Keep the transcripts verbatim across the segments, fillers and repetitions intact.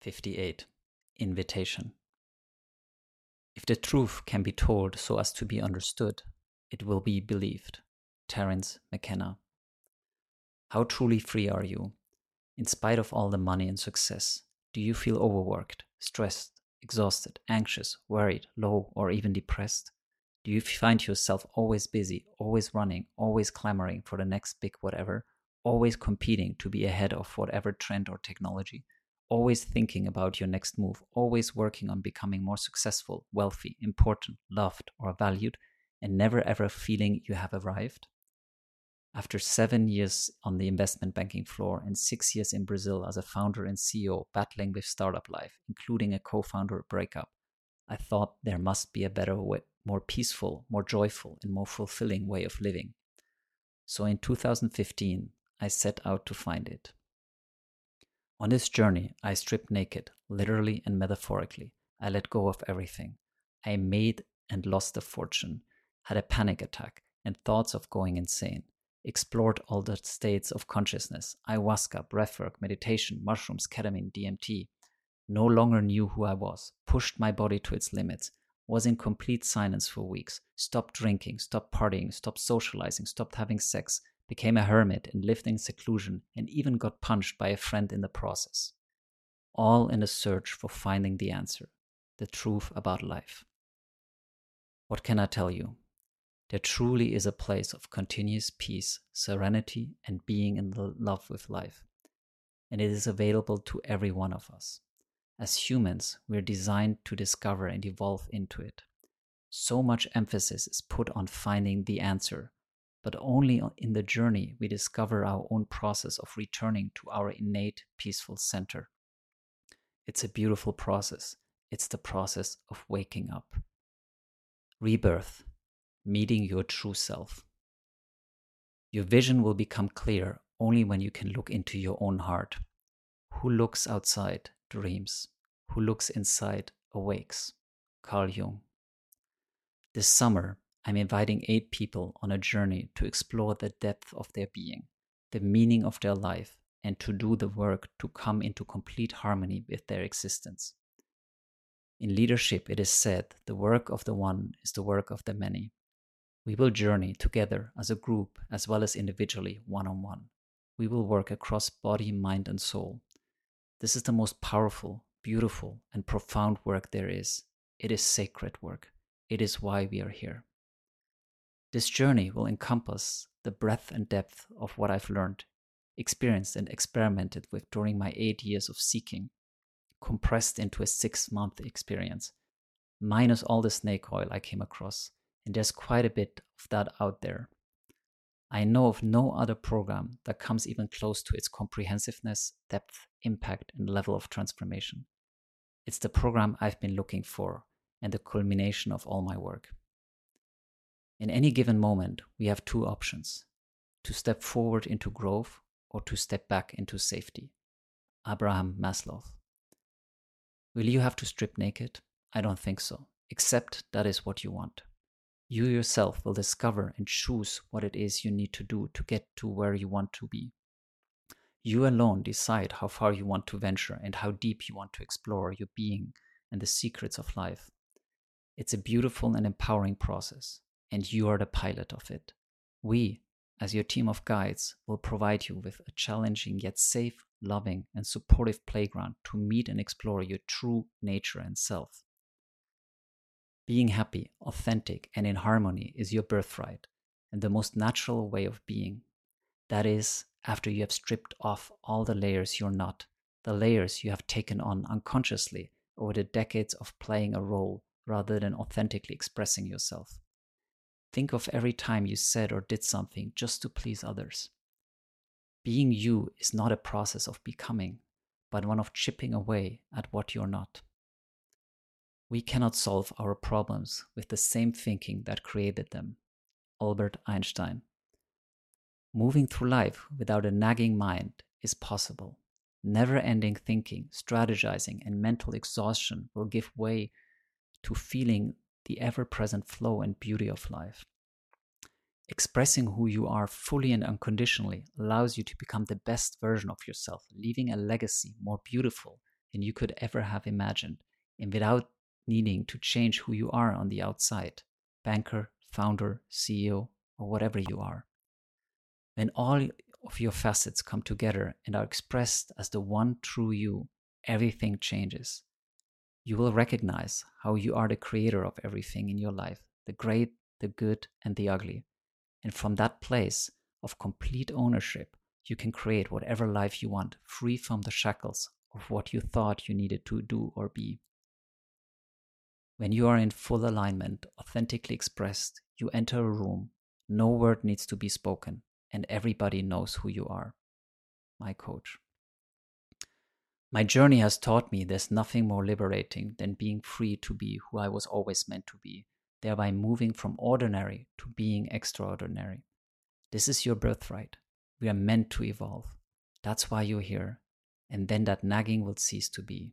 fifty-eight. Invitation. If the truth can be told so as to be understood, it will be believed. Terence McKenna. How truly free are you? In spite of all the money and success, do you feel overworked, stressed, exhausted, anxious, worried, low, or even depressed? Do you find yourself always busy, always running, always clamoring for the next big whatever, always competing to be ahead of whatever trend or technology, always thinking about your next move, always working on becoming more successful, wealthy, important, loved, or valued, and never ever feeling you have arrived? After seven years on the investment banking floor and six years in Brazil as a founder and C E O battling with startup life, including a co-founder breakup, I thought there must be a better way, more peaceful, more joyful, and more fulfilling way of living. So in two thousand fifteen, I set out to find it. On this journey, I stripped naked, literally and metaphorically. I let go of everything. I made and lost a fortune, had a panic attack, and thoughts of going insane. Explored all the states of consciousness, ayahuasca, breathwork, meditation, mushrooms, ketamine, D M T. No longer knew who I was, pushed my body to its limits, was in complete silence for weeks, stopped drinking, stopped partying, stopped socializing, stopped having sex, became a hermit and lived in seclusion, and even got punched by a friend in the process. All in a search for finding the answer, the truth about life. What can I tell you? There truly is a place of continuous peace, serenity, and being in love with life. And it is available to every one of us. As humans, we are designed to discover and evolve into it. So much emphasis is put on finding the answer, but only in the journey we discover our own process of returning to our innate peaceful center. It's a beautiful process. It's the process of waking up. Rebirth. Meeting your true self. Your vision will become clear only when you can look into your own heart. Who looks outside dreams. Who looks inside awakes. Carl Jung. This summer, I'm inviting eight people on a journey to explore the depth of their being, the meaning of their life, and to do the work to come into complete harmony with their existence. In leadership, it is said, the work of the one is the work of the many. We will journey together as a group as well as individually, one-on-one. We will work across body, mind, and soul. This is the most powerful, beautiful, and profound work there is. It is sacred work. It is why we are here. This journey will encompass the breadth and depth of what I've learned, experienced, and experimented with during my eight years of seeking, compressed into a six-month experience, minus all the snake oil I came across. And there's quite a bit of that out there. I know of no other program that comes even close to its comprehensiveness, depth, impact, and level of transformation. It's the program I've been looking for and the culmination of all my work. In any given moment, we have two options: to step forward into growth or to step back into safety. Abraham Maslow. Will you have to strip naked? I don't think so, except that is what you want. You yourself will discover and choose what it is you need to do to get to where you want to be. You alone decide how far you want to venture and how deep you want to explore your being and the secrets of life. It's a beautiful and empowering process, and you are the pilot of it. We, as your team of guides, will provide you with a challenging yet safe, loving, and supportive playground to meet and explore your true nature and self. Being happy, authentic, and in harmony is your birthright and the most natural way of being. That is, after you have stripped off all the layers you're not, the layers you have taken on unconsciously over the decades of playing a role rather than authentically expressing yourself. Think of every time you said or did something just to please others. Being you is not a process of becoming, but one of chipping away at what you're not. We cannot solve our problems with the same thinking that created them. Albert Einstein. Moving through life without a nagging mind is possible. Never-ending thinking, strategizing, and mental exhaustion will give way to feeling the ever-present flow and beauty of life. Expressing who you are fully and unconditionally allows you to become the best version of yourself, leaving a legacy more beautiful than you could ever have imagined, and without needing to change who you are on the outside, banker, founder, C E O, or whatever you are. When all of your facets come together and are expressed as the one true you, everything changes. You will recognize how you are the creator of everything in your life, the great, the good, and the ugly. And from that place of complete ownership, you can create whatever life you want, free from the shackles of what you thought you needed to do or be. When you are in full alignment, authentically expressed, you enter a room, no word needs to be spoken, and everybody knows who you are. My coach. My journey has taught me there's nothing more liberating than being free to be who I was always meant to be, thereby moving from ordinary to being extraordinary. This is your birthright. We are meant to evolve. That's why you're here. And then that nagging will cease to be.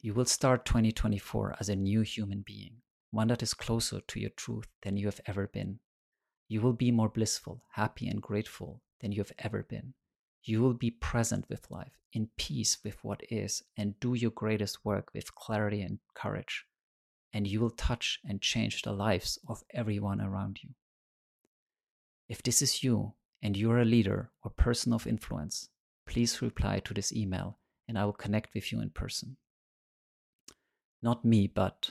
You will start twenty twenty-four as a new human being, one that is closer to your truth than you have ever been. You will be more blissful, happy, and grateful than you have ever been. You will be present with life, in peace with what is, and do your greatest work with clarity and courage. And you will touch and change the lives of everyone around you. If this is you, and you're a leader or person of influence, please reply to this email and I will connect with you in person. Not me, but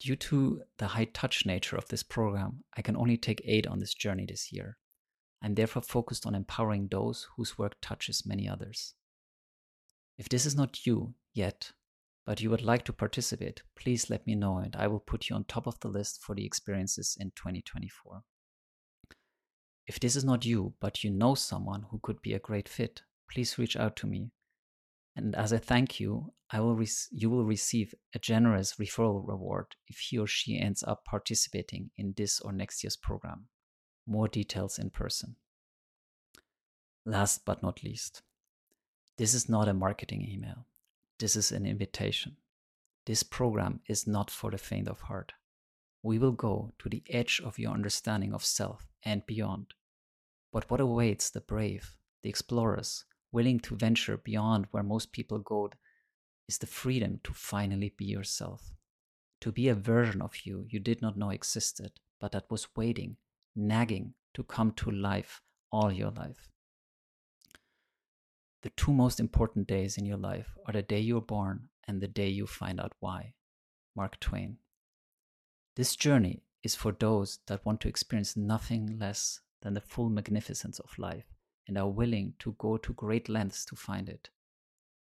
due to the high-touch nature of this program, I can only take eight on this journey this year. I'm therefore focused on empowering those whose work touches many others. If this is not you yet, but you would like to participate, please let me know and I will put you on top of the list for the experiences in twenty twenty-four. If this is not you, but you know someone who could be a great fit, please reach out to me. And as a thank you, I will re- you will receive a generous referral reward if he or she ends up participating in this or next year's program. More details in person. Last but not least, this is not a marketing email. This is an invitation. This program is not for the faint of heart. We will go to the edge of your understanding of self and beyond. But what awaits the brave, the explorers, willing to venture beyond where most people go, is the freedom to finally be yourself. To be a version of you you did not know existed, but that was waiting, nagging to come to life all your life. The two most important days in your life are the day you were born and the day you find out why. Mark Twain. This journey is for those that want to experience nothing less than the full magnificence of life and are willing to go to great lengths to find it.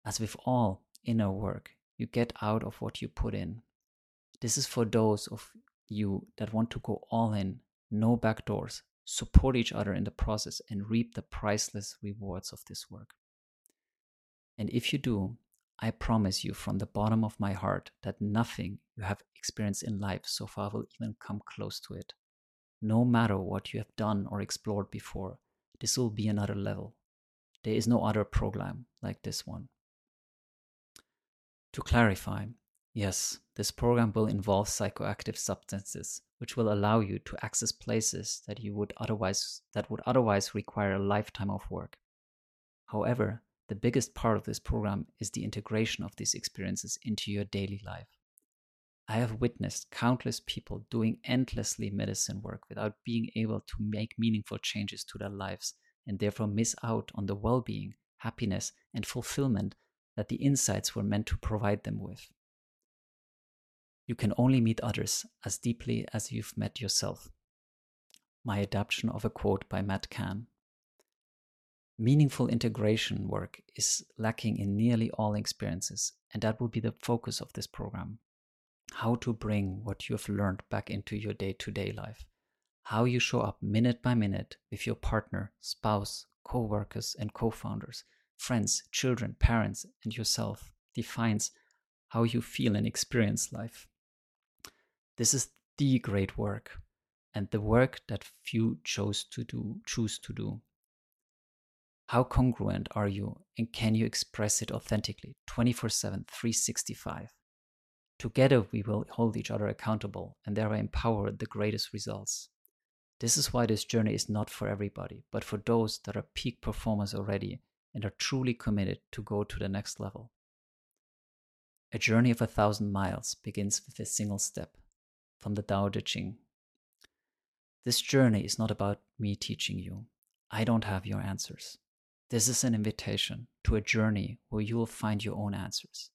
As with all inner work, you get out of what you put in. This is for those of you that want to go all in, no back doors, support each other in the process and reap the priceless rewards of this work. And if you do, I promise you from the bottom of my heart that nothing you have experienced in life so far will even come close to it. No matter what you have done or explored before, this will be another level. There is no other program like this one. To clarify, yes, this program will involve psychoactive substances, which will allow you to access places that you would otherwise that would otherwise require a lifetime of work. However, the biggest part of this program is the integration of these experiences into your daily life. I have witnessed countless people doing endlessly medicine work without being able to make meaningful changes to their lives and therefore miss out on the well-being, happiness, and fulfillment that the insights were meant to provide them with. You can only meet others as deeply as you've met yourself. My adaptation of a quote by Matt Kahn. Meaningful integration work is lacking in nearly all experiences, and that will be the focus of this program. How to bring what you have learned back into your day-to-day life. How you show up minute by minute with your partner, spouse, co-workers and co-founders, friends, children, parents, and yourself defines how you feel and experience life. This is the great work, and the work that few chose to do, choose to do. How congruent are you, and can you express it authentically, twenty-four seven, three sixty-five? Together we will hold each other accountable and thereby empower the greatest results. This is why this journey is not for everybody, but for those that are peak performers already and are truly committed to go to the next level. A journey of a thousand miles begins with a single step from the Tao Te Ching. This journey is not about me teaching you. I don't have your answers. This is an invitation to a journey where you will find your own answers.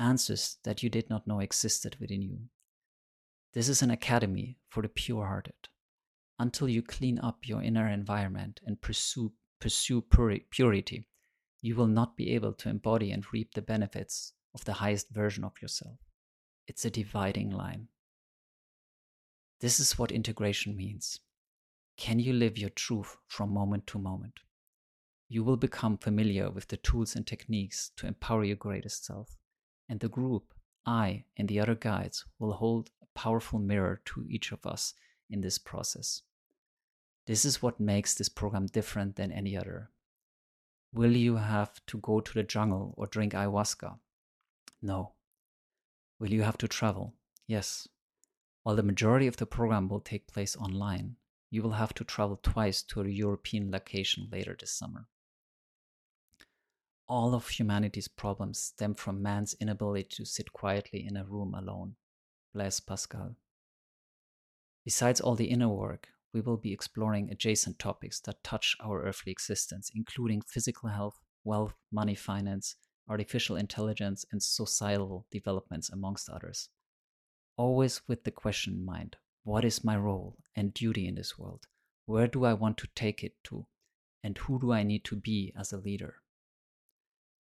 Answers that you did not know existed within you. This is an academy for the pure-hearted. Until you clean up your inner environment and pursue, pursue purity, you will not be able to embody and reap the benefits of the highest version of yourself. It's a dividing line. This is what integration means. Can you live your truth from moment to moment? You will become familiar with the tools and techniques to empower your greatest self, and the group, I, and the other guides will hold a powerful mirror to each of us in this process. This is what makes this program different than any other. Will you have to go to the jungle or drink ayahuasca? No. Will you have to travel? Yes. While the majority of the program will take place online, you will have to travel twice to a European location later this summer. All of humanity's problems stem from man's inability to sit quietly in a room alone. Blaise Pascal. Besides all the inner work, we will be exploring adjacent topics that touch our earthly existence, including physical health, wealth, money, finance, artificial intelligence, and societal developments, amongst others. Always with the question in mind, what is my role and duty in this world? Where do I want to take it to? And who do I need to be as a leader?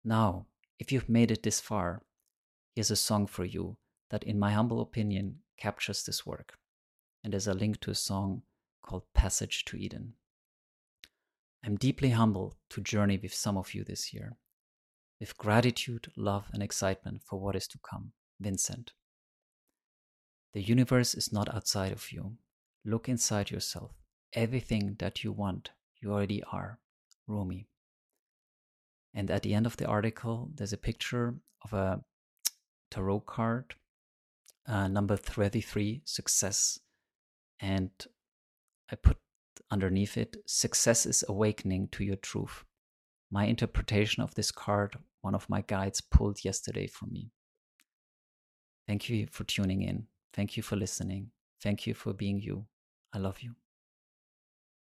Now, if you've made it this far, here's a song for you that, in my humble opinion, captures this work. And there's a link to a song called Passage to Eden. I'm deeply humbled to journey with some of you this year, with gratitude, love, and excitement for what is to come. Vincent. The universe is not outside of you. Look inside yourself. Everything that you want, you already are. Rumi. And at the end of the article, there's a picture of a tarot card, uh, number thirty-three, success. And I put underneath it, success is awakening to your truth. My interpretation of this card, one of my guides pulled yesterday for me. Thank you for tuning in. Thank you for listening. Thank you for being you. I love you.